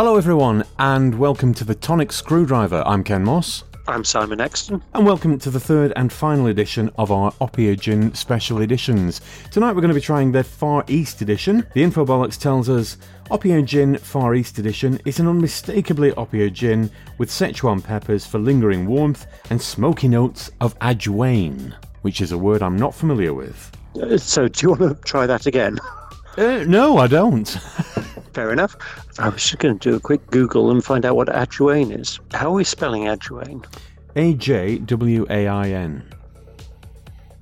Hello everyone, and welcome to the Tonic Screwdriver. I'm Ken Moss. I'm Simon Exton. And welcome to the third and final edition of our Opio Gin special editions. Tonight we're going to be trying their Far East edition. The Infobollocks tells us Opio Gin Far East edition is an unmistakably Opio Gin with Sichuan peppers for lingering warmth and smoky notes of Ajwain, which is a word I'm not familiar with. So do you want to try that again? No, I don't. Fair enough. I was just going to do a quick Google and find out what Ajwain is. How are we spelling Ajwain? Ajwain.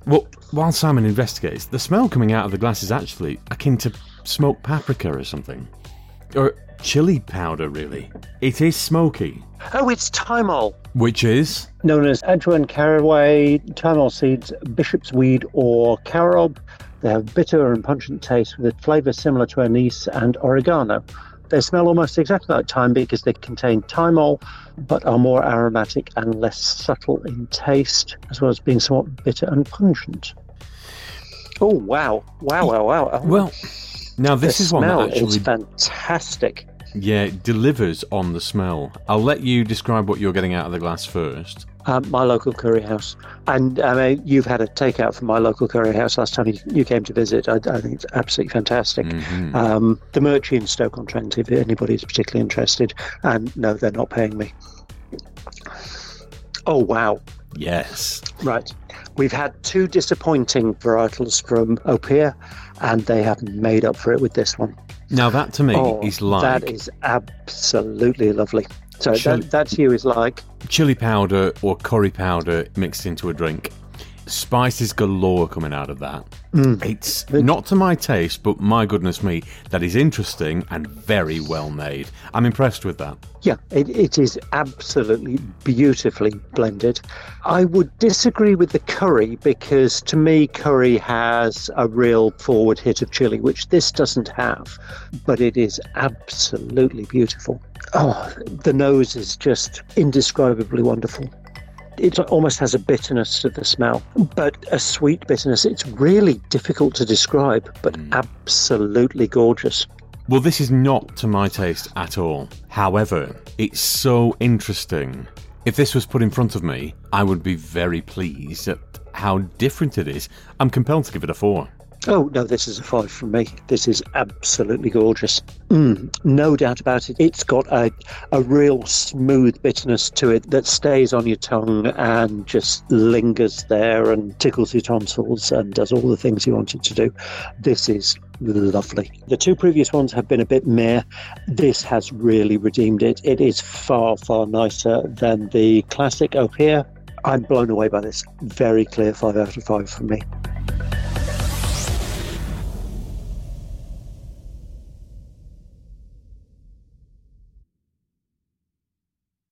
Well, while Simon investigates, the smell coming out of the glass is actually akin to smoked paprika or something. Or chili powder, really. It is smoky. Oh, it's thymol. Which is? Known as Ajwain, caraway, thymol seeds, bishop's weed or carob. They have bitter and pungent taste with a flavour similar to anise and oregano. They smell almost exactly like thyme because they contain thymol, but are more aromatic and less subtle in taste, as well as being somewhat bitter and pungent. Oh, wow. Wow, wow, wow. Oh. Well, now this is one that actually... The smell is fantastic. Yeah, it delivers on the smell. I'll let you describe what you're getting out of the glass first. My local curry house. And you've had a takeout from my local curry house last time you came to visit. I think it's absolutely fantastic. Mm-hmm. The Merchie in Stoke-on-Trent, if anybody's particularly interested. And no, they're not paying me. Oh, wow. Yes. Right. We've had two disappointing varietals from Opia, and they have made up for it with this one. Now that to me is like... That is absolutely lovely. So that to you is like... Chili powder or curry powder mixed into a drink. Spices galore coming out of that. Mm. It's not to my taste, but my goodness me, that is interesting and very well made. I'm impressed with that. Yeah, it is absolutely beautifully blended. I would disagree with the curry because to me, curry has a real forward hit of chili, which this doesn't have, but it is absolutely beautiful. Oh, the nose is just indescribably wonderful. It almost has a bitterness to the smell, but a sweet bitterness. It's really difficult to describe, but absolutely gorgeous. Well, this is not to my taste at all. However, it's so interesting. If this was put in front of me, I would be very pleased at how different it is. I'm compelled to give it a 4. Oh, no, this is a 5 from me. This is absolutely gorgeous. No doubt about it. It's got a real smooth bitterness to it that stays on your tongue and just lingers there and tickles your tonsils and does all the things you want it to do. This is lovely. The two previous ones have been a bit meh. This has really redeemed it. It is far, far nicer than the classic Opia. I'm blown away by this. Very clear 5 out of 5 from me.